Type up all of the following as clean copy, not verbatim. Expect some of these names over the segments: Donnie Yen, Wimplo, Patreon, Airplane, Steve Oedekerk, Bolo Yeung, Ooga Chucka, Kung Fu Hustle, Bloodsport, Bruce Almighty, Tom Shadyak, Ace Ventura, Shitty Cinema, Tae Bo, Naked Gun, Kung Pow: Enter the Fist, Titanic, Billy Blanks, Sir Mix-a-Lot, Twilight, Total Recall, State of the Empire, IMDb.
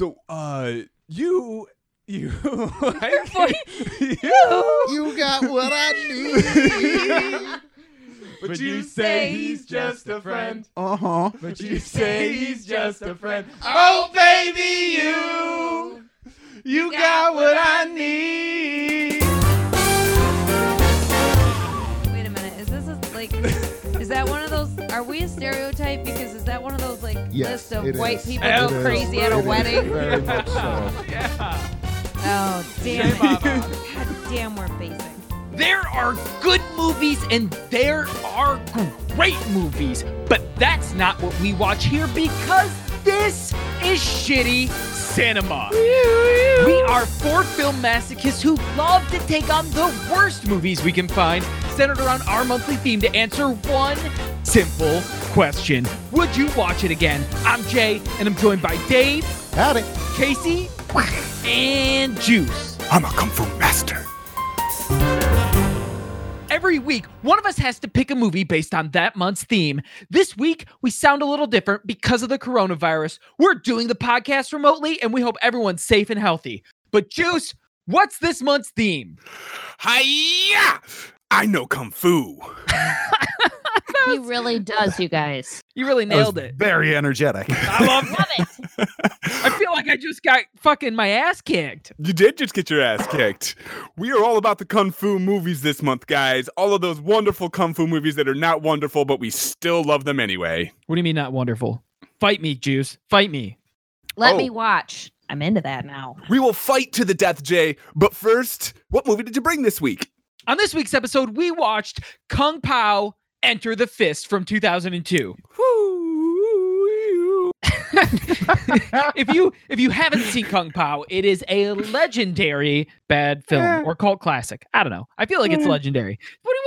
So, you got what I need. But you say he's just a friend. Uh-huh. But you say he's just a friend. Oh, baby, you got what I need. Wait a minute. Is this like, is that one of those, are we a stereotype? Because is that one of those, like, lists of white people go crazy at a wedding? Very much so. Yeah. Oh, damn it. God damn, we're basic. There are good movies and there are great movies, but that's not what we watch here because this is Shitty Cinema. We are four film masochists who love to take on the worst movies we can find, centered around our monthly theme to answer one simple question. Would you watch it again? I'm Jay, and I'm joined by Dave. Howdy. Casey. And Juice. I'm a Kung Fu master. Every week, one of us has to pick a movie based on that month's theme. This week, we sound a little different because of the coronavirus. We're doing the podcast remotely, and we hope everyone's safe and healthy. But Juice, what's this month's theme? Hi-ya! I know Kung Fu. He really does, you guys. You really nailed it. Very energetic. I love it. I feel like I just got fucking my ass kicked. You did just get your ass kicked. We are all about the Kung Fu movies this month, guys. All of those wonderful Kung Fu movies that are not wonderful, but we still love them anyway. What do you mean not wonderful? Fight me, Juice. Fight me. Let me watch. I'm into that now. We will fight to the death, Jay. But first, what movie did you bring this week? On this week's episode, we watched Kung Pow: Enter the Fist from 2002. If you haven't seen Kung Pow, it is a legendary bad film or cult classic. I don't know. I feel like it's legendary. What are you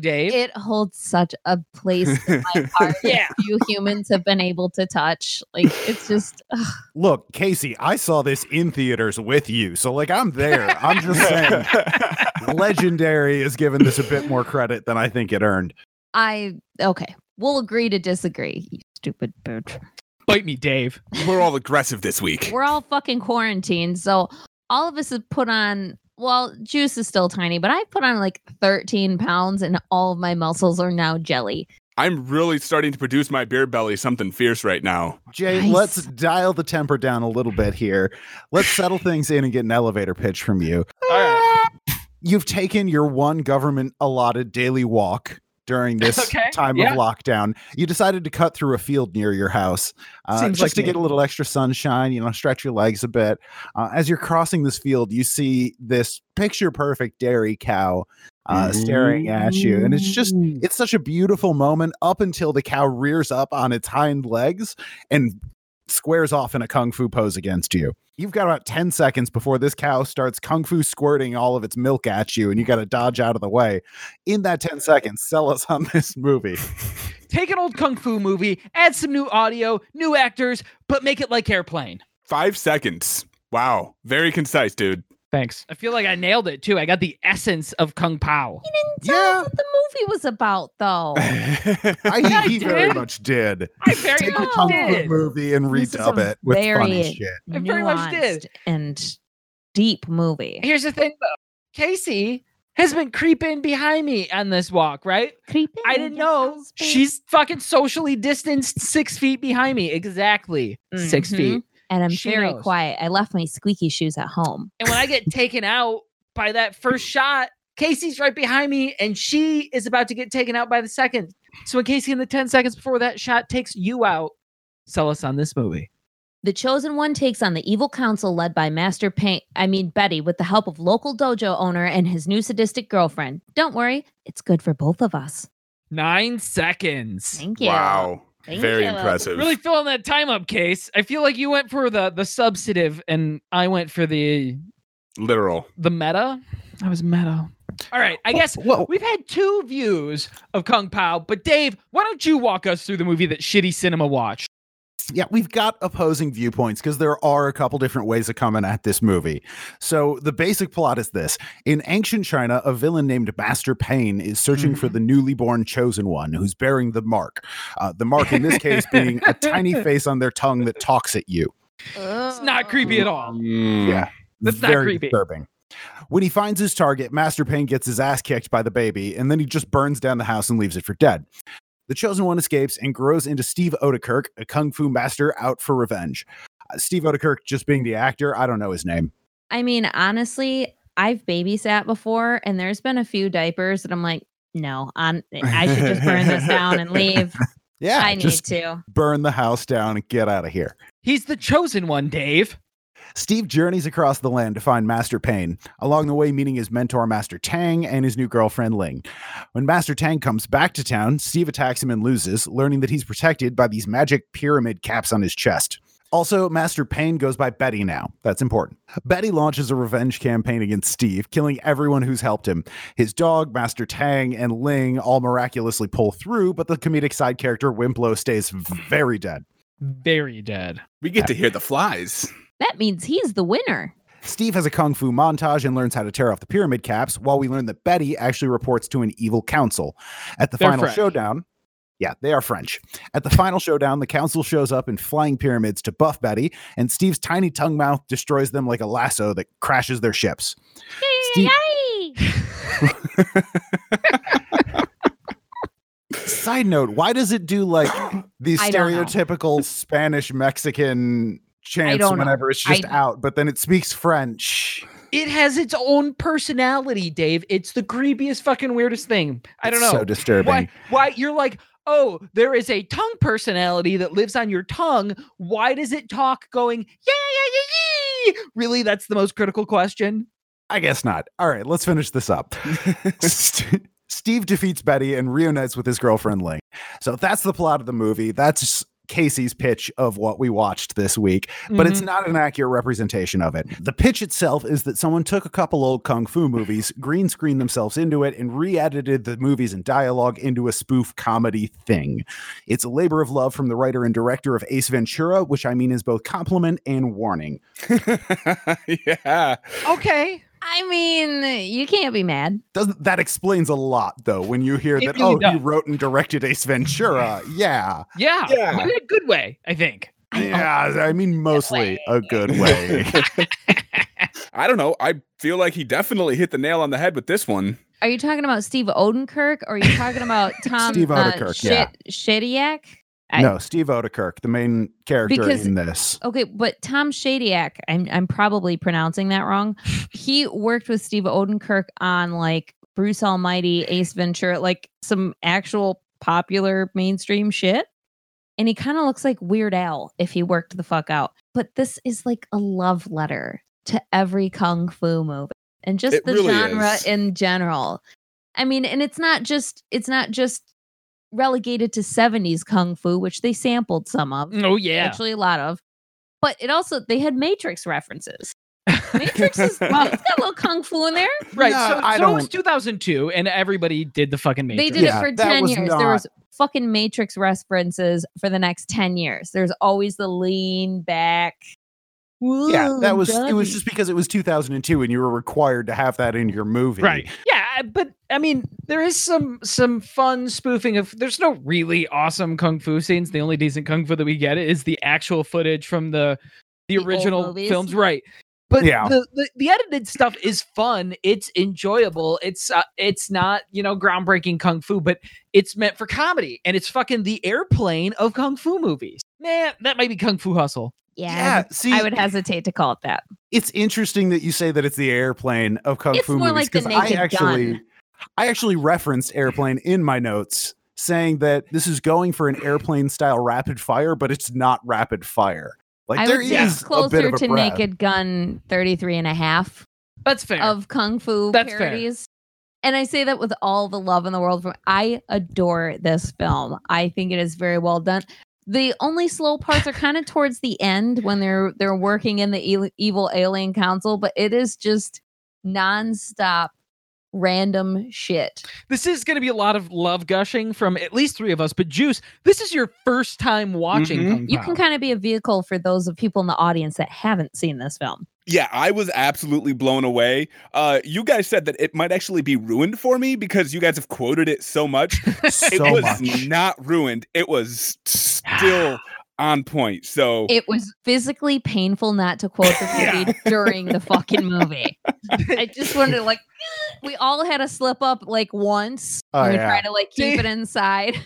Dave? It holds such a place in my heart. Yeah, few humans have been able to touch. Like it's just. Ugh. Look, Casey, I saw this in theaters with you, so like I'm there. I'm just saying, legendary is given this a bit more credit than I think it earned. Okay. We'll agree to disagree. You stupid bitch. Bite me, Dave. We're all aggressive this week. We're all fucking quarantined. So all of us have put on, well, Juice is still tiny, but I put on like 13 pounds and all of my muscles are now jelly. I'm really starting to produce my beer belly something fierce right now. Jay, nice. Let's dial the temper down a little bit here. Let's settle things in and get an elevator pitch from you. All right. You've taken your one government allotted daily walk during this time of lockdown. You decided to cut through a field near your house to get a little extra sunshine, you know, stretch your legs a bit. As you're crossing this field, you see this picture-perfect dairy cow staring at you. And it's such a beautiful moment up until the cow rears up on its hind legs and squares off in a kung fu pose against you. You've got about 10 seconds before this cow starts kung fu squirting all of its milk at you, and you got to dodge out of the way. In that 10 seconds, sell us on this movie. Take an old kung fu movie, add some new audio, new actors, but make it like Airplane. 5 seconds. Wow. Very concise, dude. Thanks. I feel like I nailed it, too. I got the essence of Kung Pow. You didn't tell us what the movie was about, though. I very much did. I very Take much a did. Take movie and redub it with funny shit. I very much did. And deep movie. Here's the thing, though. Casey has been creeping behind me on this walk, right? Creeping? I didn't know. She's fucking socially distanced 6 feet behind me. Exactly. Mm-hmm. 6 feet. And I'm very quiet. I left my squeaky shoes at home. And when I get taken out by that first shot, Casey's right behind me, and she is about to get taken out by the second. So when Casey in the 10 seconds before that shot takes you out, sell us on this movie. The Chosen One takes on the evil council led by Betty, with the help of local dojo owner and his new sadistic girlfriend. Don't worry, it's good for both of us. 9 seconds. Thank you. Wow. Very impressive. Really filling that time up, Case. I feel like you went for the substantive and I went for the literal. The meta? I was meta. All right. I guess we've had two views of Kung Pow, but Dave, why don't you walk us through the movie that Shitty Cinema watched? Yeah, we've got opposing viewpoints because there are a couple different ways of coming at this movie. So the basic plot is this. In ancient China, a villain named Master Pain is searching for the newly born chosen one who's bearing the mark. The mark in this case being a tiny face on their tongue that talks at you. It's not creepy at all. Yeah. That's not creepy. Disturbing. When he finds his target, Master Pain gets his ass kicked by the baby, and then he just burns down the house and leaves it for dead. The Chosen One escapes and grows into Steve Oedekerk, a kung fu master out for revenge. Steve Oedekerk just being the actor, I don't know his name. I mean, honestly, I've babysat before, and there's been a few diapers that I'm like, no, I should just burn this down and leave. Yeah, I need to burn the house down and get out of here. He's the Chosen One, Dave. Steve journeys across the land to find Master Pain, along the way meeting his mentor Master Tang and his new girlfriend Ling. When Master Tang comes back to town, Steve attacks him and loses, learning that he's protected by these magic pyramid caps on his chest. Also, Master Pain goes by Betty now. That's important. Betty launches a revenge campaign against Steve, killing everyone who's helped him. His dog, Master Tang, and Ling all miraculously pull through, but the comedic side character Wimplo stays very dead. Very dead. We get to hear the flies. That means he's the winner. Steve has a kung fu montage and learns how to tear off the pyramid caps, while we learn that Betty actually reports to an evil council. At the final showdown... Yeah, they are French. At the final showdown, the council shows up in flying pyramids to buff Betty, and Steve's tiny tongue mouth destroys them like a lasso that crashes their ships. Yay! Side note, why does it do like the stereotypical Spanish-Mexican chants whenever it's just out, but then it speaks French? It has its own personality, Dave. It's the creepiest fucking weirdest thing. I don't know. So disturbing. Why you're like, oh, there is a tongue personality that lives on your tongue. Why does it talk going, yeah, yeah, yeah, yeah? Really, that's the most critical question? I guess not. All right, let's finish this up. Steve defeats Betty and reunites with his girlfriend, Ling. So that's the plot of the movie. That's Casey's pitch of what we watched this week, but it's not an accurate representation of it. The pitch itself is that someone took a couple old kung fu movies, green screened themselves into it, and re-edited the movies and dialogue into a spoof comedy thing. It's a labor of love from the writer and director of Ace Ventura, which I mean is both compliment and warning. Yeah. Okay. I mean, you can't be mad. Doesn't that explains a lot, though, when you hear that, really he wrote and directed Ace Ventura. Yeah. Yeah. Yeah. In a good way, I think. Yeah, I mean, mostly a good way. I don't know. I feel like he definitely hit the nail on the head with this one. Are you talking about Steve Oedekerk, or are you talking about Tom Steve Oedekerk, Shadyak? No, Steve Oedekerk, the main character in this. Okay, but Tom Shadyak, I'm probably pronouncing that wrong. He worked with Steve Oedekerk on like Bruce Almighty, Ace Ventura, like some actual popular mainstream shit. And he kind of looks like Weird Al if he worked the fuck out. But this is like a love letter to every kung fu movie and just the genre in general. I mean, and it's not just relegated to 70s kung fu, which they sampled some of. Oh yeah, actually a lot of. But it also, they had Matrix references. Matrix is, well, it's got a little kung fu in there, right? No, so it was 2002, and everybody did the fucking Matrix. They did it for 10 years. There was fucking Matrix references for the next 10 years. There's always the lean back. Whoa, yeah, that was it. Was just because it was 2002 and you were required to have that in your movie, right? Yeah, but I mean, there is some fun spoofing of. There's no really awesome kung fu scenes. The only decent kung fu that we get is the actual footage from the original films, right? But yeah, the edited stuff is fun. It's enjoyable. It's not, you know, groundbreaking kung fu, but it's meant for comedy, and it's fucking the Airplane of kung fu movies. Man, that might be Kung Fu Hustle. Yeah, see, I would hesitate to call it that. It's interesting that you say that it's the Airplane of kung fu movies, like the Naked Gun. I actually referenced Airplane in my notes, saying that this is going for an Airplane style rapid fire, but it's not rapid fire. Like, there is a bit of a closer to Naked Gun 33.5. That's fair. Of kung fu parodies. And I say that with all the love in the world. I adore this film. I think it is very well done. The only slow parts are kind of towards the end when they're working in the evil alien council, but it is just nonstop random shit. This is going to be a lot of love gushing from at least three of us, but Juice, this is your first time watching. Mm-hmm. You can kind of be a vehicle for those of people in the audience that haven't seen this film. Yeah, I was absolutely blown away. You guys said that it might actually be ruined for me because you guys have quoted it so much. It was not ruined. It was still on point. So it was physically painful, not to quote the movie during the fucking movie. I just wanted to, like, we all had a slip up like once. Oh, we try to like keep it inside.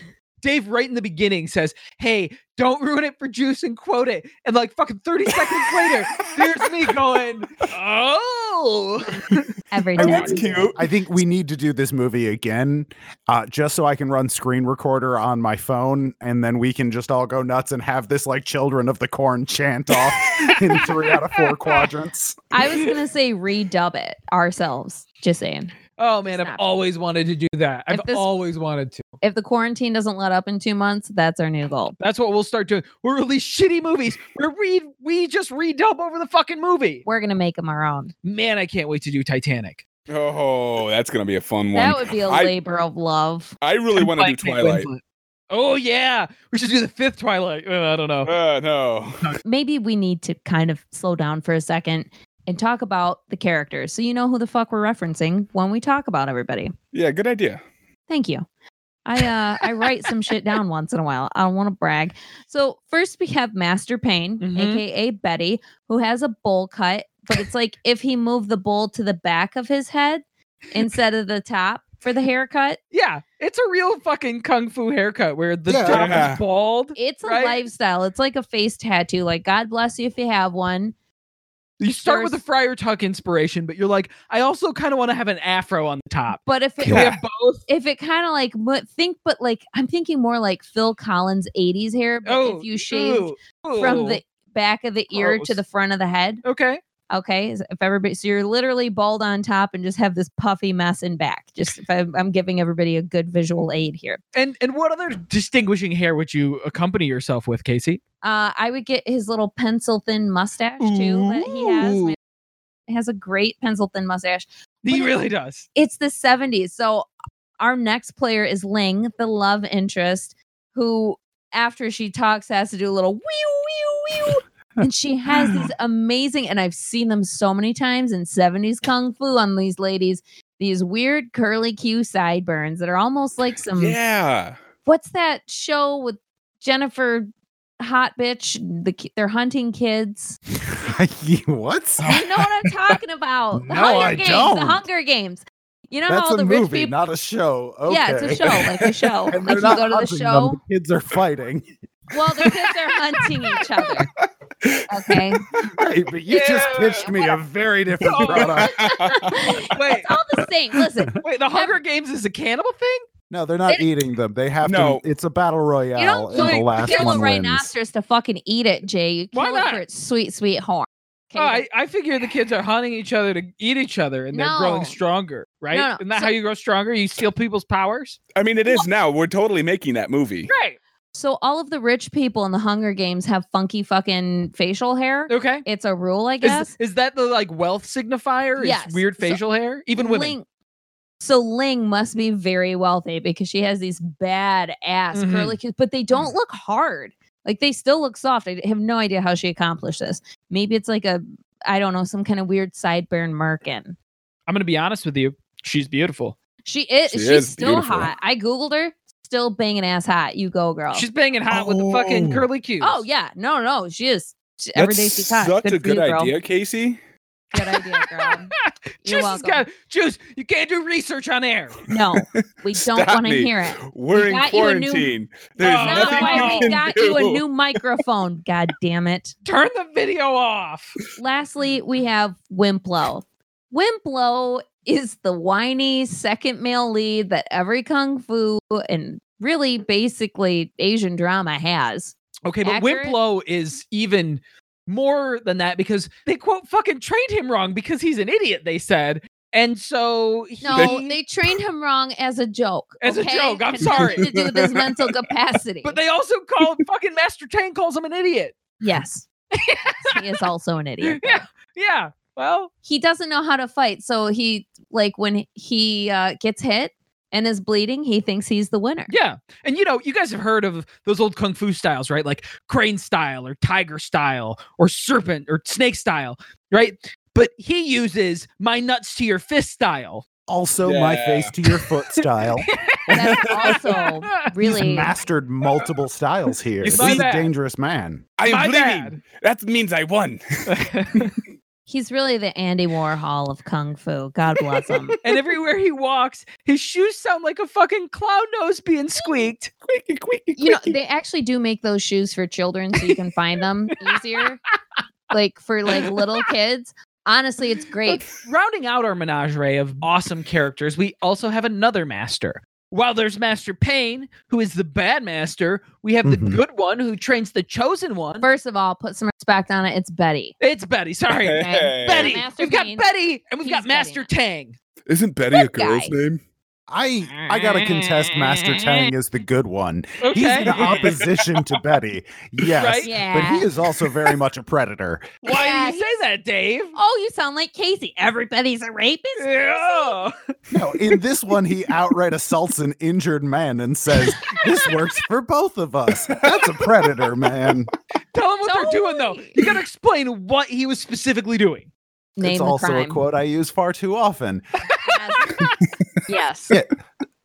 Dave, right in the beginning, says, "Hey, don't ruin it for Juice and quote it." And like fucking 30 seconds later, here's me going, "Oh, every time." That's cute. I think we need to do this movie again, just so I can run screen recorder on my phone, and then we can just all go nuts and have this like Children of the Corn chant off in 3 out of 4 quadrants. I was gonna say redub it ourselves. Just saying. Oh man, I've always wanted to do that. I've always wanted to. If the quarantine doesn't let up in 2 months, that's our new goal. That's what we'll start doing. We'll release shitty movies where we just redub over the fucking movie. We're gonna make them our own. Man, I can't wait to do Titanic. Oh, that's gonna be a fun one. That would be a labor of love. I really want to do Twilight. Oh yeah, we should do the 5th Twilight. I don't know. No. Maybe we need to kind of slow down for a second and talk about the characters, so you know who the fuck we're referencing when we talk about everybody. Yeah, good idea. Thank you. I write some shit down once in a while. I don't want to brag. So first we have Master Payne, aka Betty, who has a bowl cut, but it's like if he moved the bowl to the back of his head instead of the top for the haircut. Yeah, it's a real fucking kung fu haircut where the top is bald. It's a lifestyle. It's like a face tattoo. Like, God bless you if you have one. You start with a Friar Tuck inspiration, but you're like, I also kind of want to have an afro on the top. But if we have both, if it kind of like, but I'm thinking more like Phil Collins 80s hair. But if you shaved from the back of the ear to the front of the head. Okay. If everybody, so you're literally bald on top and just have this puffy mess in back. Just if I'm giving everybody a good visual aid here. And what other distinguishing hair would you accompany yourself with, Casey? I would get his little pencil thin mustache too that he has. He has a great pencil thin mustache. He really does. It's the 70s. So our next player is Ling, the love interest, who after she talks has to do a little wee wee wee. And she has these amazing, and I've seen them so many times in 70s kung fu on these ladies, these weird curly Q sideburns that are almost like some. Yeah. What's that show with Jennifer Hot Bitch? They're hunting kids. What? You know what I'm talking about. No, I don't. The Hunger Games. You know that's how all the rich people. Not a show. Okay. Yeah, it's a show, like a show. And like you go to the show. The kids are fighting. Well, the kids are hunting each other. Okay. Right, but you just pitched me a very different product. Wait. It's all the same. Listen. Wait, the Hunger Games is a cannibal thing? No, they're not eating them. They have to. It's a battle royale. You don't kill a rhinoceros to fucking eat it, Jay. You kill it for its sweet, sweet horn. Okay? Oh, I figure the kids are hunting each other to eat each other, and they're growing stronger, right? No. Isn't that how you grow stronger? You steal people's powers? I mean, it is now. We're totally making that movie. Right. So all of the rich people in the Hunger Games have funky fucking facial hair. Okay. It's a rule, I guess. Is that the like wealth signifier? Yes. Is weird facial hair? Even women. Ling must be very wealthy because she has these bad ass curly cues, but they don't look hard. Like they still look soft. I have no idea how she accomplished this. Maybe it's like some kind of weird sideburn merkin. I'm going to be honest with you. She's beautiful. She's still beautiful. Hot. I Googled her. Still banging ass hot. You go, girl. She's banging hot with the fucking curly cues. Oh yeah, no, she is. Every day she's hot. Such a good idea, girl. Casey. Good idea, girl. Juice, you can't do research on air. No, we don't want to hear it. We're in quarantine. We got you a new microphone. God damn it! Turn the video off. Lastly, we have Wimplo. Wimplo is the whiny second male lead that every kung fu and really basically Asian drama has. Okay, but Wimplo is even more than that because they quote fucking trained him wrong because he's an idiot, they said. And so they trained him wrong as a joke. I'm sorry. To do with his mental capacity. But they also called fucking Master Tang calls him an idiot. Yes. He is also an idiot. Yeah. Yeah. Well, he doesn't know how to fight. So he when he gets hit and is bleeding, he thinks he's the winner. Yeah. And, you guys have heard of those old kung fu styles, right? Like crane style or tiger style or serpent or snake style. Right. But he uses my nuts to your fist style. Also my face to your foot style. That's also really... He's mastered multiple styles here. He's a dangerous man. I'm bleeding. That means I won. He's really the Andy Warhol of Kung Fu. God bless him. And everywhere he walks, his shoes sound like a fucking clown nose being squeaked. Squeaky, squeaky, squeaky. You know, they actually do make those shoes for children so you can find them easier. Like for like little kids. Honestly, it's great. Look, rounding out our menagerie of awesome characters, we also have another master. While there's Master Pain, who is the bad master, we have the good one who trains the chosen one. First of all, put some respect on it. It's Betty. It's Betty. Sorry. Okay. Betty. Master we've Pain. Got Betty and we've He's got Master Tang. Isn't Betty that a girl's guy. Name? I gotta contest Master Tang is the good one. Okay. He's in opposition to Betty. Yes, right? Yeah. But he is also very much a predator. Why do you say that, Dave? Oh, you sound like Casey. Everybody's a rapist? Yeah. No, in this one, he outright assaults an injured man and says, this works for both of us. That's a predator, man. Tell him what they're doing, though. You gotta explain what he was specifically doing. Name it's also crime. A quote I use far too often. Yes. Yeah.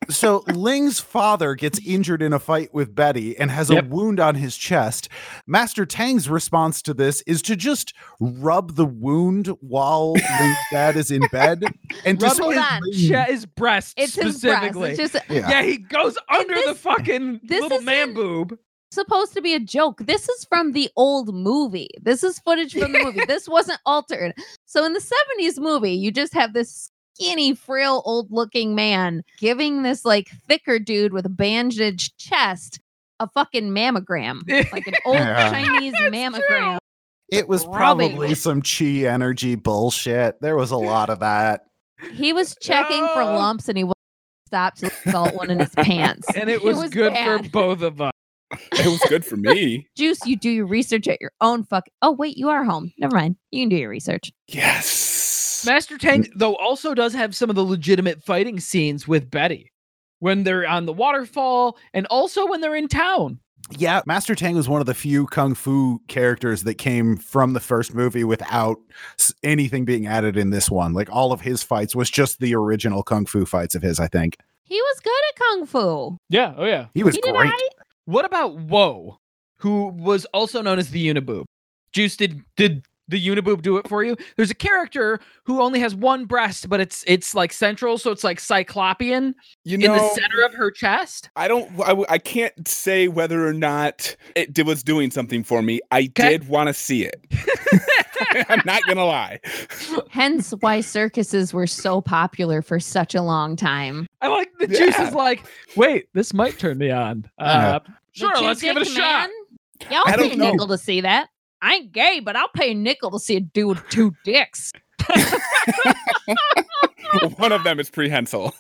So Ling's father gets injured in a fight with Betty and has a wound on his chest. Master Tang's response to this is to just rub the wound while Ling's dad is in bed and rub his breast it's specifically. His breast. It's just, yeah, he goes under the fucking little man boob. Supposed to be a joke. This is from the old movie. This is footage from the movie. This wasn't altered. So in the 70s movie, you just have this skinny, frail, old-looking man giving this, like, thicker dude with a bandaged chest a fucking mammogram. Like an old Chinese mammogram. True. It was probably some chi energy bullshit. There was a lot of that. He was checking for lumps, and he stopped to salt one in his pants. And it was good bad. For both of us. It was good for me. Juice, you do your research at your own Oh, wait, you are home. Never mind. You can do your research. Yes. Master Tang, though, also does have some of the legitimate fighting scenes with Betty when they're on the waterfall and also when they're in town. Yeah, Master Tang was one of the few Kung Fu characters that came from the first movie without anything being added in this one. Like, all of his fights was just the original Kung Fu fights of his, I think. He was good at Kung Fu. Yeah, oh yeah. He great. What about Woe, who was also known as the Uniboob? Juice, did the Uniboob do it for you? There's a character who only has one breast, but it's like central, so it's like Cyclopean in the center of her chest. I can't say whether or not it was doing something for me. I did want to see it. I'm not going to lie. Hence why circuses were so popular for such a long time. I like the Juice is like, wait, this might turn me on. Sure, let's give it a shot. Yeah, I'll pay a nickel to see that. I ain't gay, but I'll pay a nickel to see a dude with two dicks. One of them is prehensile.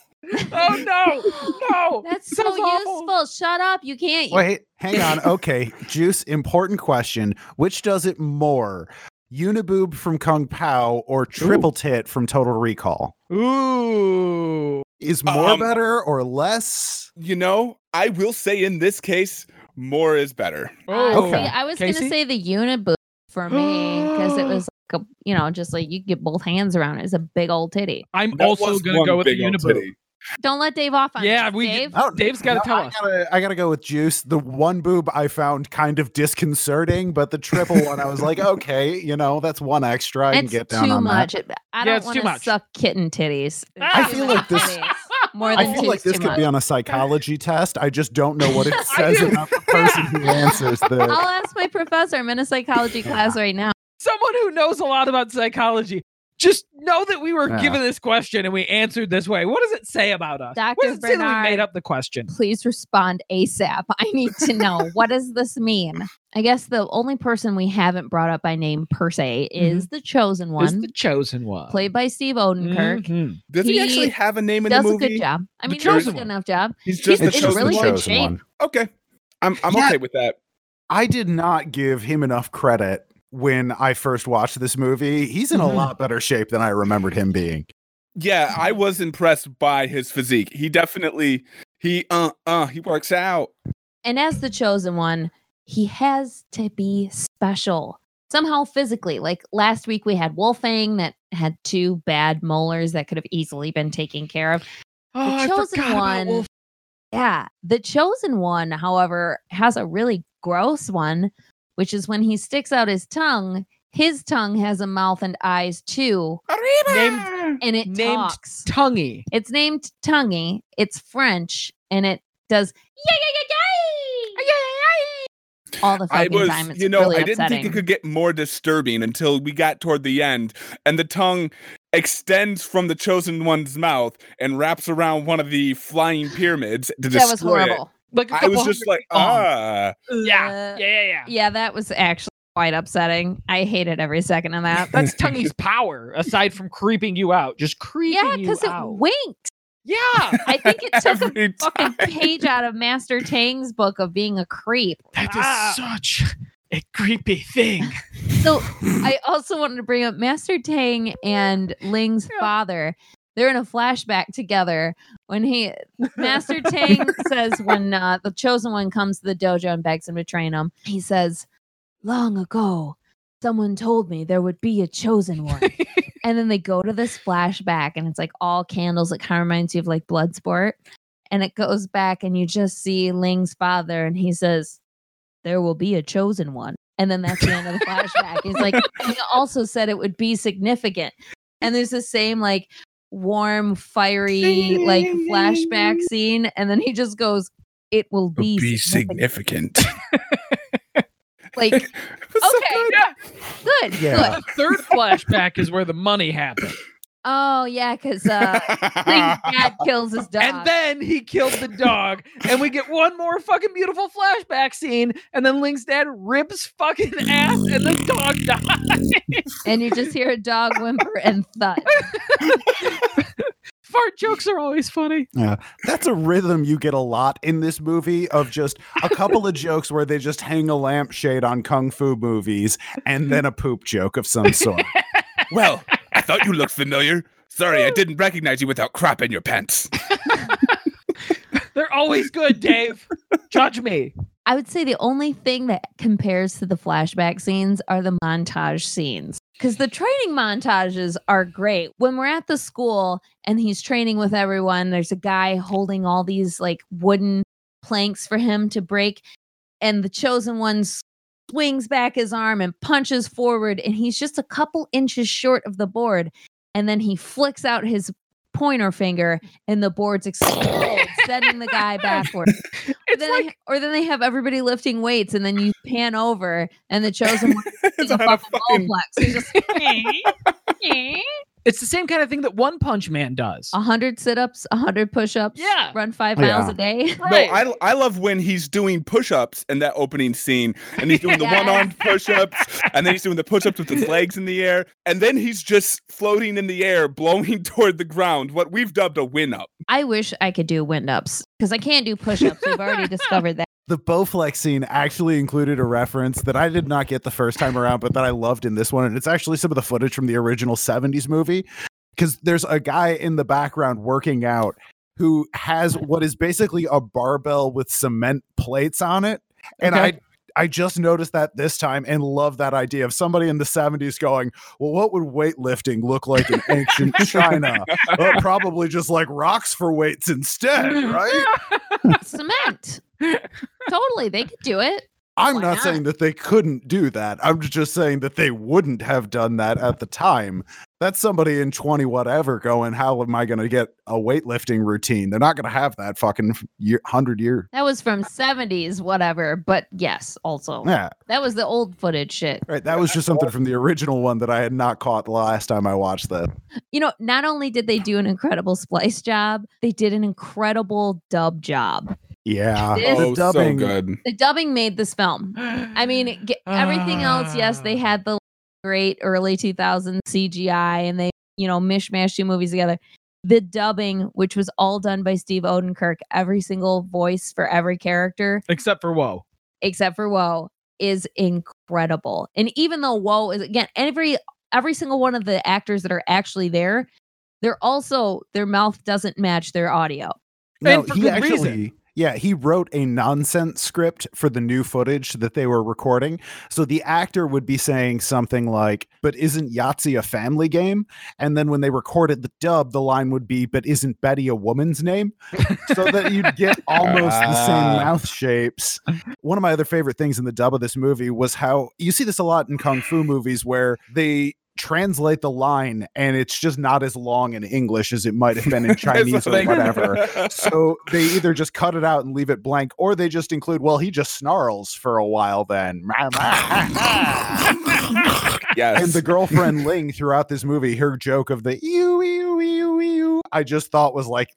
Oh, no. That's so useful. Shut up. You can't. Wait, hang on. Okay, Juice, important question. Which does it more? Uniboob from Kung Pow or Triple Tit from Total Recall? Ooh. Is more better or less? You know, I will say in this case, more is better. Oh, okay. I was going to say the Uniboob for me because it was like just like you get both hands around it. It's a big old titty. I'm also going to go with the Uniboob. Titty. Don't let Dave off on this, Dave. Dave's got to tell us. I got to go with Juice. The one boob I found kind of disconcerting, but the triple one, I was like, okay, that's one extra. I can get down on that. It's too much. I don't want to suck kitten titties. I feel like this more than I feel like this could be on a psychology test. I just don't know what it says about the person who answers this. I'll ask my professor. I'm in a psychology class right now. Someone who knows a lot about psychology. Just know that we were given this question and we answered this way. What does it say about us? Dr. Bernard, we made up the question. Please respond ASAP. I need to know. What does this mean? I guess the only person we haven't brought up by name per se is the chosen one. Is the chosen one. Played by Steve Oedekerk. Mm-hmm. Does he actually have a name in the movie? Does a good job. I mean, he does a good enough job. He's just the chosen one. Okay. I'm okay with that. I did not give him enough credit. When I first watched this movie, he's in a lot better shape than I remembered him being. Yeah, I was impressed by his physique. He definitely, he works out. And as the chosen one, he has to be special. Somehow physically, like last week we had Wolfang that had two bad molars that could have easily been taken care of. The chosen one Yeah. The Chosen One, however, has a really gross one, which is when he sticks out his tongue. His tongue has a mouth and eyes too. Named Tonguey. It's named Tonguey. It's French, and it does all the fucking time. It's really upsetting. I didn't think it could get more disturbing until we got toward the end, and the tongue extends from the Chosen One's mouth and wraps around one of the flying pyramids to destroy it. That was horrible. Like I was just like, Yeah, that was actually quite upsetting. I hated every second of that. That's Tonguey's power, aside from creeping you out. Just creeping you out. Yeah, because it winks. Yeah. I think it took a fucking page out of Master Tang's book of being a creep. That is such a creepy thing. So I also wanted to bring up Master Tang and Ling's father. They're in a flashback together when Master Tang says when the Chosen One comes to the dojo and begs him to train him, he says, "Long ago, someone told me there would be a Chosen One." And then they go to this flashback and it's like all candles. It kind of reminds you of like Bloodsport. And it goes back and you just see Ling's father and he says, "There will be a Chosen One." And then that's the end of the flashback. He's like, "He also said it would be significant." And there's the same like warm, fiery, like flashback scene. And then he just goes, "It will be significant." Like, okay, so good. Yeah. Good. The third flashback is where the money happened. Oh, yeah, because dad kills his dog. And then he killed the dog. And we get one more fucking beautiful flashback scene. And then Ling's dad rips fucking ass and the dog dies. And you just hear a dog whimper and thud. Fart jokes are always funny. Yeah, that's a rhythm you get a lot in this movie of just a couple of jokes where they just hang a lampshade on kung fu movies and then a poop joke of some sort. "Well, I thought you looked familiar. Sorry, I didn't recognize you without crap in your pants." They're always good, Dave. Judge me. I would say the only thing that compares to the flashback scenes are the montage scenes. Because the training montages are great. When we're at the school and he's training with everyone, there's a guy holding all these like wooden planks for him to break. And the Chosen One swings back his arm and punches forward. And he's just a couple inches short of the board. And then he flicks out his pointer finger and the boards explode, sending the guy backward. Or then they have everybody lifting weights and then you pan over and the Chosen One is a fucking ball flex. Just, It's the same kind of thing that One Punch Man does. 100 sit-ups, 100 push-ups, run 5 miles a day. Right. No, I love when he's doing push-ups in that opening scene, and he's doing the one-arm push-ups, and then he's doing the push-ups with his legs in the air, and then he's just floating in the air, blowing toward the ground, what we've dubbed a win-up. I wish I could do win-ups, because I can't do push-ups. We've already discovered that. The Bowflex scene actually included a reference that I did not get the first time around, but that I loved in this one. And it's actually some of the footage from the original 70s movie, because there's a guy in the background working out who has what is basically a barbell with cement plates on it. And I just noticed that this time and love that idea of somebody in the 70s going, "Well, what would weightlifting look like in ancient China?" "Well, probably just like rocks for weights instead, right?" Cement. Totally, they could do it. I'm not saying that they couldn't do that. I'm just saying that they wouldn't have done that at the time. That's somebody in 20 whatever going, "How am I going to get a weightlifting routine?" They're not going to have that fucking 100 year. That was from 70s whatever, but yes, also. Yeah. That was the old footage shit. Right, that was just something from the original one that I had not caught the last time I watched that. You know, not only did they do an incredible splice job, they did an incredible dub job. Yeah, the dubbing, so good. The dubbing made this film. I mean, everything else, yes, they had the great early 2000s CGI and they, mishmash two movies together. The dubbing, which was all done by Steve Oedekerk, every single voice for every character. Except for Woe is incredible. And even though Woe is, again, every single one of the actors that are actually there, their mouth doesn't match their audio. No, and for good reason. Yeah, he wrote a nonsense script for the new footage that they were recording. So the actor would be saying something like, "But isn't Yahtzee a family game?" And then when they recorded the dub, the line would be, "But isn't Betty a woman's name?" So that you'd get almost the same mouth shapes. One of my other favorite things in the dub of this movie was how you see this a lot in kung fu movies where they translate the line and it's just not as long in English as it might have been in Chinese or whatever. So they either just cut it out and leave it blank, or they just include, "Well, he just snarls for a while then." Yes. And the girlfriend Ling throughout this movie, her joke of the ew, ew, ew, ew, I just thought was like,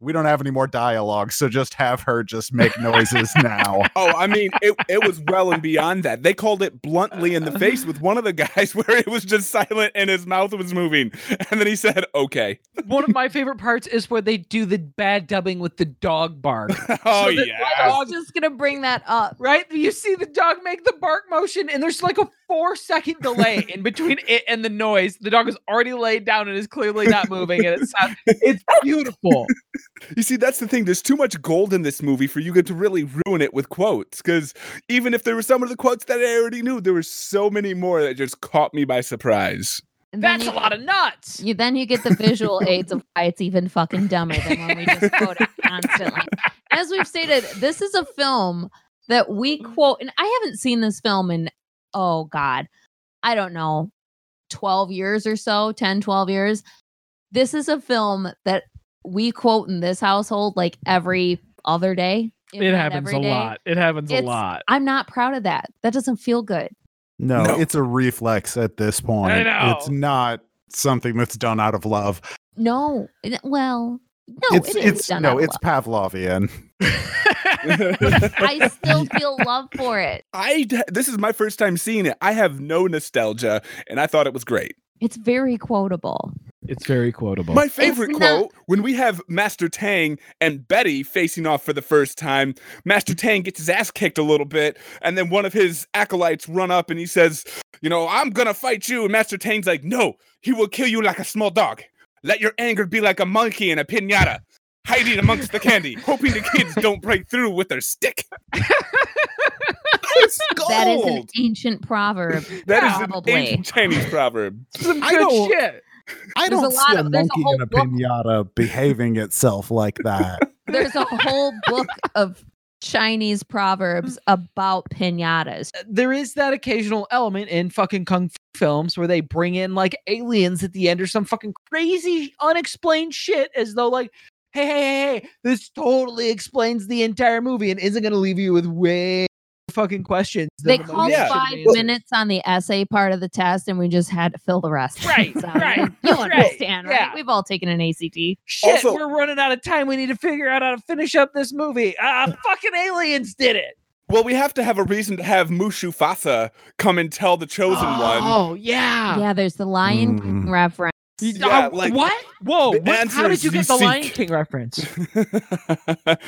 we don't have any more dialogue, so just have her just make noises now. Oh, I mean, it was well and beyond that. They called it bluntly in the face with one of the guys where it was just silent and his mouth was moving. And then he said, okay. One of my favorite parts is where they do the bad dubbing with the dog bark. Oh, so yeah. I was just going to bring that up. Right? You see the dog make the bark motion, and there's like a 4-second delay in between it and the noise. The dog is already laid down and is clearly not moving. And it's beautiful. You see, that's the thing. There's too much gold in this movie for you to really ruin it with quotes. Because even if there were some of the quotes that I already knew, there were so many more that just caught me by surprise. That's a lot of nuts. Then you get the visual aids of why it's even fucking dumber than when we just quote it constantly. As we've stated, this is a film that we quote, and I haven't seen this film in, oh God, I don't know, 12 years or so, 10, 12 years. This is a film that we quote in this household like every other day. It happens a lot. I'm not proud of that. That doesn't feel good. No, it's a reflex at this point. I know. It's not something that's done out of love. No. Well, no, it's done out of love. No, it's Pavlovian. I still feel love for it. This is my first time seeing it. I have no nostalgia, and I thought it was great. It's very quotable. My favorite quote, when we have Master Tang and Betty facing off for the first time, Master Tang gets his ass kicked a little bit, and then one of his acolytes run up and he says, you know, I'm gonna fight you. And Master Tang's like, no, he will kill you like a small dog. Let your anger be like a monkey in a piñata, hiding amongst the candy, hoping the kids don't break through with their stick. That is an ancient proverb. That is an ancient Chinese proverb. Some good shit. I don't see a monkey in a pinata behaving itself like that. There's a whole book of Chinese proverbs about pinatas. There is that occasional element in fucking kung fu films where they bring in like aliens at the end or some fucking crazy unexplained shit as though like, hey, this totally explains the entire movie and isn't going to leave you with way fucking questions. They called 5 minutes on the essay part of the test and we just had to fill the rest. Right. You understand, right? Yeah. We've all taken an ACT. Also, we're running out of time. We need to figure out how to finish up this movie. Fucking aliens did it. Well, we have to have a reason to have Mushu Fasa come and tell the chosen one. Oh, yeah. Yeah, there's the Lion King reference. Yeah, like, what? Whoa! How did you get the Lion King reference?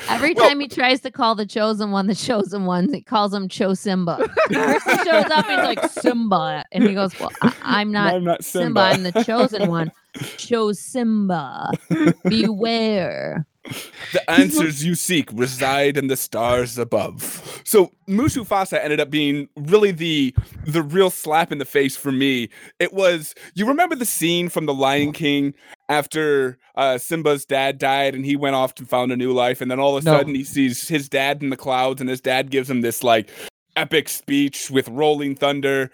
Every time he tries to call the chosen one, he calls him Cho Simba. First he shows up and he's like Simba, and he goes, "Well, I'm not Simba. I'm the chosen one. Cho Simba, beware." The answers you seek reside in the stars above. So Mushu Fasa ended up being really the real slap in the face for me. It was, you remember the scene from The Lion King after Simba's dad died and he went off and found a new life, and then all of a sudden he sees his dad in the clouds and his dad gives him this like epic speech with rolling thunder.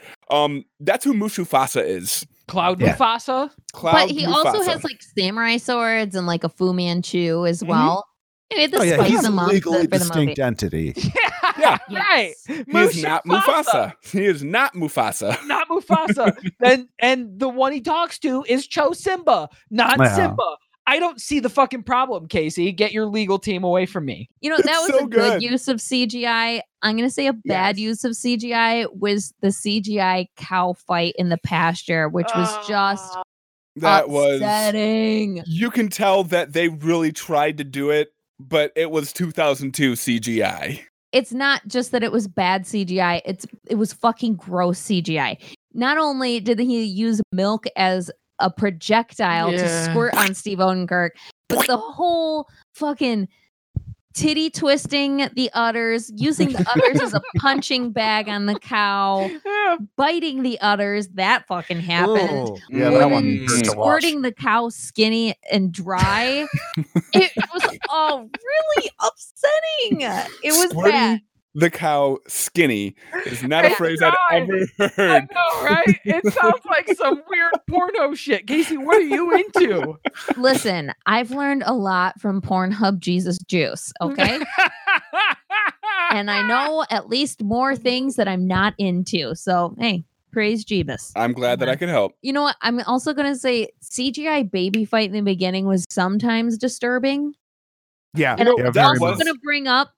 That's who Mushu Fasa is. Cloud Mufasa. But he also has like samurai swords and like a Fu Manchu as well. Anyway, he's a legally distinct entity. Yeah. Right. He's not Mufasa. Not Mufasa. and the one he talks to is Cho Simba, not Simba. I don't see the fucking problem, Casey. Get your legal team away from me. You know, that was so good use of CGI. I'm going to say a bad use of CGI was the CGI cow fight in the pasture, which was just upsetting. You can tell that they really tried to do it, but it was 2002 CGI. It's not just that it was bad CGI. It was fucking gross CGI. Not only did he use milk as a projectile to squirt on Steve Oedekerk, but the whole fucking titty twisting the udders, using the udders as a punching bag on the cow, biting the udders. That fucking happened. Ooh, yeah, that one hurt to watch. Squirting the cow skinny and dry. It was all really upsetting. It was bad. The cow skinny is not a phrase I've ever heard. I know, right? It sounds like some weird porno shit. Casey, what are you into? Listen, I've learned a lot from Pornhub Jesus Juice, okay? And I know at least more things that I'm not into. So, hey, praise Jeebus. I'm glad that I could help. You know what? I'm also going to say CGI baby fight in the beginning was sometimes disturbing. Yeah. And I'm also going to bring up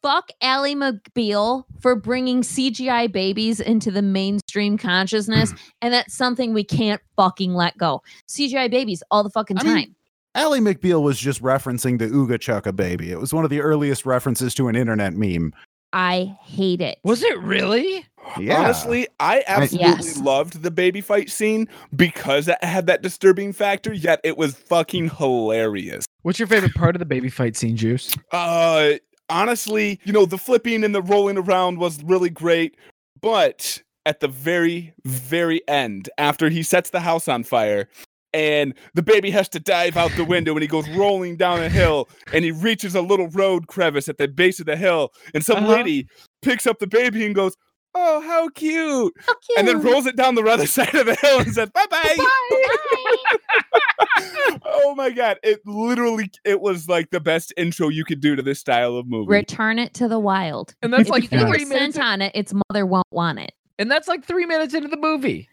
fuck Ally McBeal for bringing CGI babies into the mainstream consciousness, and that's something we can't fucking let go. CGI babies all the fucking time. Ally McBeal was just referencing the Ooga Chucka baby. It was one of the earliest references to an internet meme. I hate it. Was it really? Yeah. Honestly, I absolutely loved the baby fight scene because it had that disturbing factor, yet it was fucking hilarious. What's your favorite part of the baby fight scene, Juice? Honestly, you know, the flipping and the rolling around was really great, but at the very, very end, after he sets the house on fire and the baby has to dive out the window and he goes rolling down a hill and he reaches a little road crevice at the base of the hill and some lady picks up the baby and goes, "Oh, how cute." And then rolls it down the other side of the hill and says, "Bye-bye." Oh, my God. It literally, it was like the best intro you could do to this style of movie. Return it to the wild. And that's like 3 minutes on it. Its mother won't want it. And that's like 3 minutes into the movie.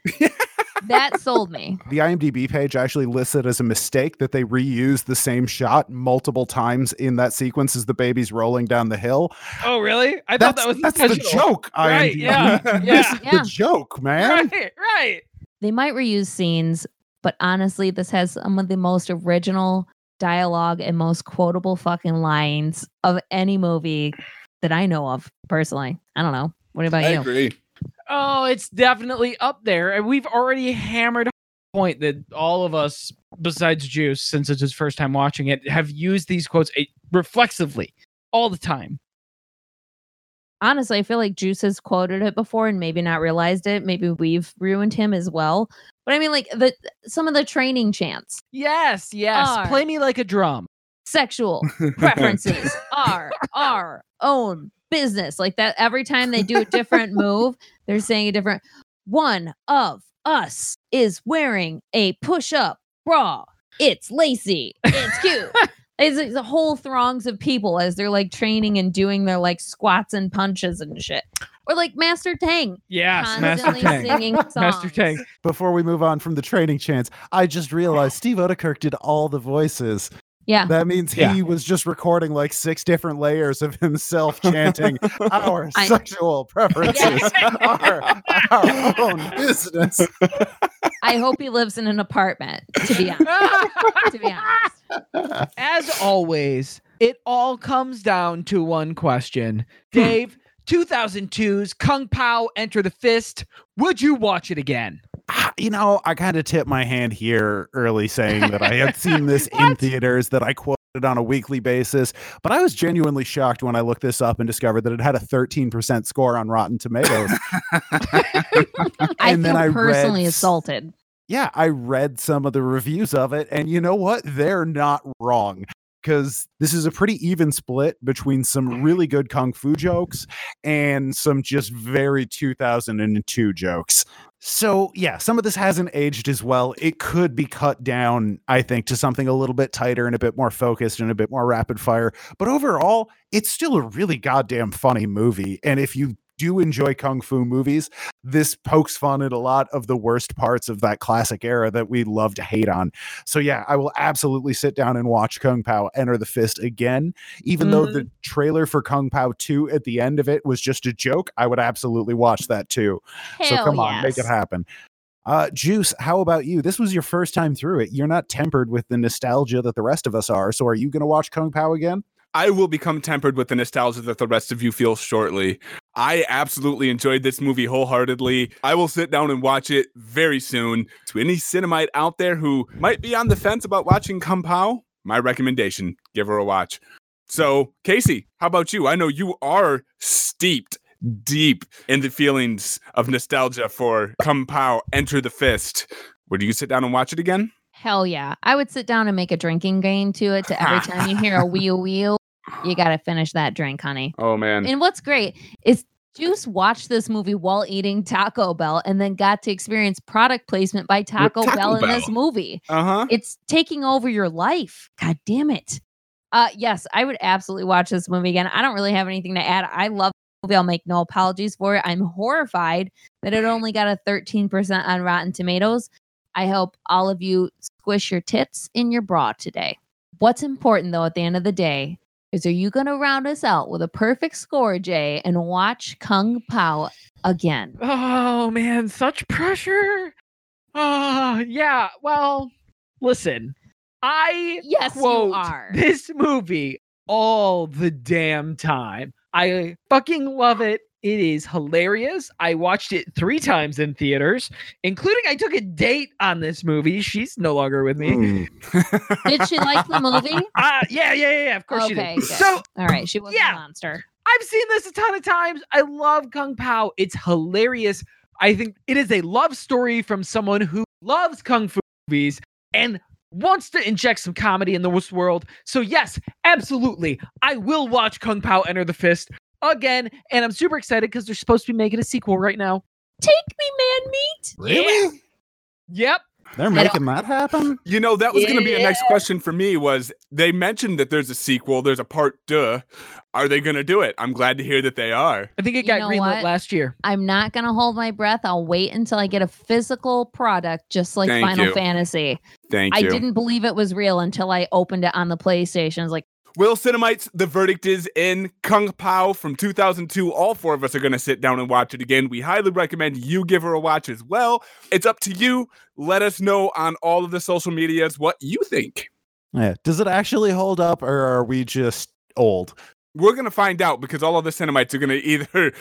That sold me. The IMDb page actually lists it as a mistake that they reused the same shot multiple times in that sequence as the baby's rolling down the hill. Oh, really? I thought that was the joke. Right, IMDb. Yeah. The joke, man. Right. They might reuse scenes, but honestly, this has some of the most original dialogue and most quotable fucking lines of any movie that I know of, personally. I don't know. What about you? I agree. Oh, it's definitely up there. And we've already hammered the point that all of us, besides Juice, since it's his first time watching it, have used these quotes reflexively all the time. Honestly, I feel like Juice has quoted it before and maybe not realized it. Maybe we've ruined him as well. But I mean, like some of the training chants. Yes. Play me like a drum. Sexual preferences are our own business. Like that, every time they do a different move, they're saying a different one of us is wearing a push-up bra. It's lacy. It's cute. It's a whole throngs of people as they're like training and doing their like squats and punches and shit. Or like Master Tang. Yes, Master Tang. Singing songs. Master Tang. Before we move on from the training chants, I just realized Steve Oedekerk did all the voices. Yeah. That means he was just recording like 6 different layers of himself chanting our sexual preferences are our own business. I hope he lives in an apartment, to be honest. As always, it all comes down to one question. Dave, 2002's Kung Pow: Enter the Fist. Would you watch it again? You know, I kind of tipped my hand here early saying that I had seen this in theaters, that I quoted on a weekly basis, but I was genuinely shocked when I looked this up and discovered that it had a 13% score on Rotten Tomatoes. I feel personally assaulted. Yeah, I read some of the reviews of it, and you know what? They're not wrong. Because this is a pretty even split between some really good kung fu jokes and some just very 2002 jokes. So yeah, some of this hasn't aged as well. It could be cut down, I think, to something a little bit tighter and a bit more focused and a bit more rapid fire. But overall, it's still a really goddamn funny movie. And if you do enjoy kung fu movies, this pokes fun at a lot of the worst parts of that classic era that we love to hate on. So yeah, I will absolutely sit down and watch Kung Pow Enter the Fist again. Even though the trailer for Kung Pow 2 at the end of it was just a joke, I would absolutely watch that too. Hell, so come on, make it happen. Juice, how about you? This was your first time through it. You're not tempered with the nostalgia that the rest of us are. So are you going to watch Kung Pow again? I will become tempered with the nostalgia that the rest of you feel shortly. I absolutely enjoyed this movie wholeheartedly. I will sit down and watch it very soon. To any cinemite out there who might be on the fence about watching Kung Pow, my recommendation, give her a watch. So, Casey, how about you? I know you are steeped deep in the feelings of nostalgia for Kung Pow: Enter the Fist. Would you sit down and watch it again? Hell yeah. I would sit down and make a drinking game to it. To every time you hear a wheel, you got to finish that drink, honey. Oh, man. And what's great is Juice watched this movie while eating Taco Bell and then got to experience product placement by Taco Bell in this movie. Uh-huh. It's taking over your life. God damn it. Yes, I would absolutely watch this movie again. I don't really have anything to add. I love the movie. I'll make no apologies for it. I'm horrified that it only got a 13% on Rotten Tomatoes. I hope all of you squish your tits in your bra today. What's important, though, at the end of the day is, are you going to round us out with a perfect score, Jay, and watch Kung Pow again? Oh, man, such pressure. Yeah, well, listen, I quote this movie all the damn time. I fucking love it. It is hilarious. I watched it 3 times in theaters, including I took a date on this movie. She's no longer with me. Did she like the movie? Yeah. Of course she did. Good. So, all right, she was a monster. I've seen this a ton of times. I love Kung Pow. It's hilarious. I think it is a love story from someone who loves kung fu movies and wants to inject some comedy in this world. So yes, absolutely. I will watch Kung Pow Enter the Fist again, and I'm super excited because they're supposed to be making a sequel right now. Take me, man meat. Really? Yeah. Yep. They're making that happen? You know, that was going to be a next question for me, was they mentioned that there's a sequel, there's a part two. Are they going to do it? I'm glad to hear that they are. I think it got greenlit last year. I'm not going to hold my breath. I'll wait until I get a physical product, just like Final Fantasy. Thank you. I didn't believe it was real until I opened it on the PlayStation. I was like, Will Cinemites, the verdict is in. Kung Pow from 2002. All 4 of us are going to sit down and watch it again. We highly recommend you give her a watch as well. It's up to you. Let us know on all of the social medias what you think. Yeah. Does it actually hold up, or are we just old? We're going to find out, because all of the Cinemites are going to either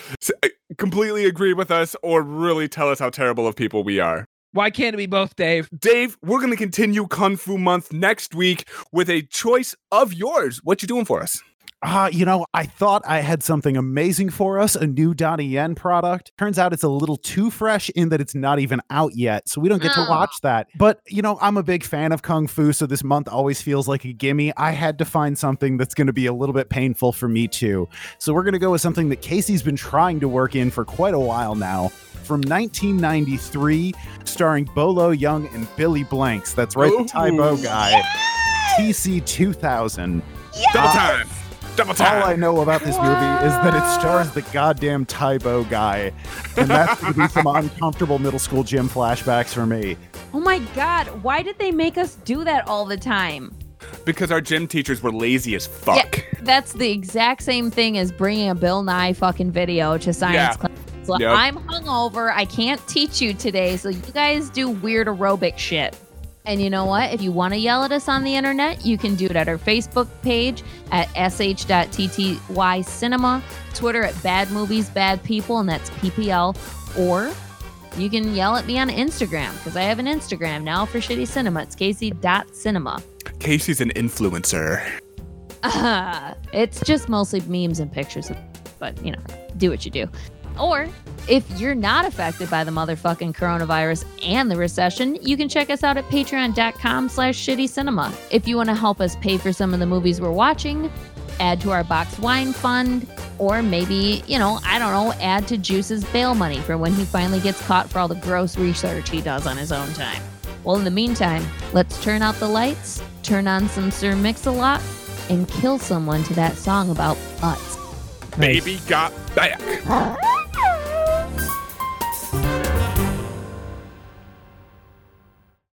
completely agree with us or really tell us how terrible of people we are. Why can't it be both, Dave? Dave, we're going to continue Kung Fu Month next week with a choice of yours. What you doing for us? I thought I had something amazing for us, a new Donnie Yen product. Turns out it's a little too fresh in that it's not even out yet, so we don't get to watch that. But, I'm a big fan of Kung Fu, so this month always feels like a gimme. I had to find something that's going to be a little bit painful for me, too. So we're going to go with something that Casey's been trying to work in for quite a while now. From 1993, starring Bolo Yeung and Billy Blanks. That's right, the Tae Bo guy. Yes! TC 2000. Yes! Double time. All I know about this movie is that it stars the goddamn Tae Bo guy. And that's going to be some uncomfortable middle school gym flashbacks for me. Oh my God. Why did they make us do that all the time? Because our gym teachers were lazy as fuck. Yeah, that's the exact same thing as bringing a Bill Nye fucking video to science class. Yep. I'm hungover. I can't teach you today, so you guys do weird aerobic shit. And you know what? If you want to yell at us on the internet, you can do it at our Facebook page at sh.ttycinema, Twitter at badmoviesbadpeople, and that's PPL, or you can yell at me on Instagram, because I have an Instagram now for Shitty Cinema. It's casey.cinema. Casey's an influencer. It's just mostly memes and pictures, but, do what you do. Or if you're not affected by the motherfucking coronavirus and the recession, you can check us out at patreon.com/shittycinema. If you want to help us pay for some of the movies we're watching, add to our box wine fund, or maybe, add to Juice's bail money for when he finally gets caught for all the gross research he does on his own time. Well, in the meantime, let's turn out the lights, turn on some Sir Mix-a-Lot, and kill someone to that song about butts. Baby got back.